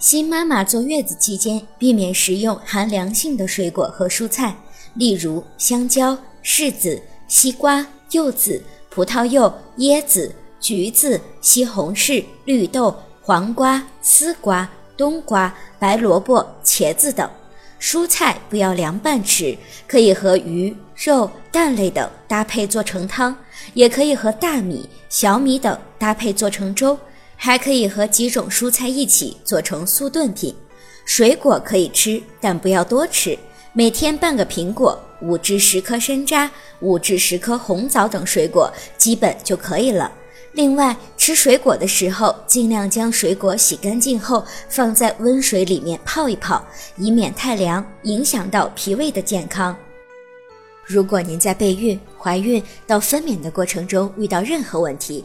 新妈妈坐月子期间避免食用含凉性的水果和蔬菜，例如香蕉、柿子、西瓜、柚子、葡萄柚、椰子、橘子、西红柿、绿豆、黄瓜、丝瓜、冬瓜、白萝卜、茄子等。蔬菜不要凉拌吃，可以和鱼、肉、蛋类等搭配做成汤，也可以和大米、小米等搭配做成粥，还可以和几种蔬菜一起做成速炖品。水果可以吃，但不要多吃，每天半个苹果、5至10颗山楂、5至10颗红枣等水果基本就可以了。另外，吃水果的时候，尽量将水果洗干净后放在温水里面泡一泡，以免太凉，影响到脾胃的健康。如果您在备孕、怀孕到分娩的过程中遇到任何问题，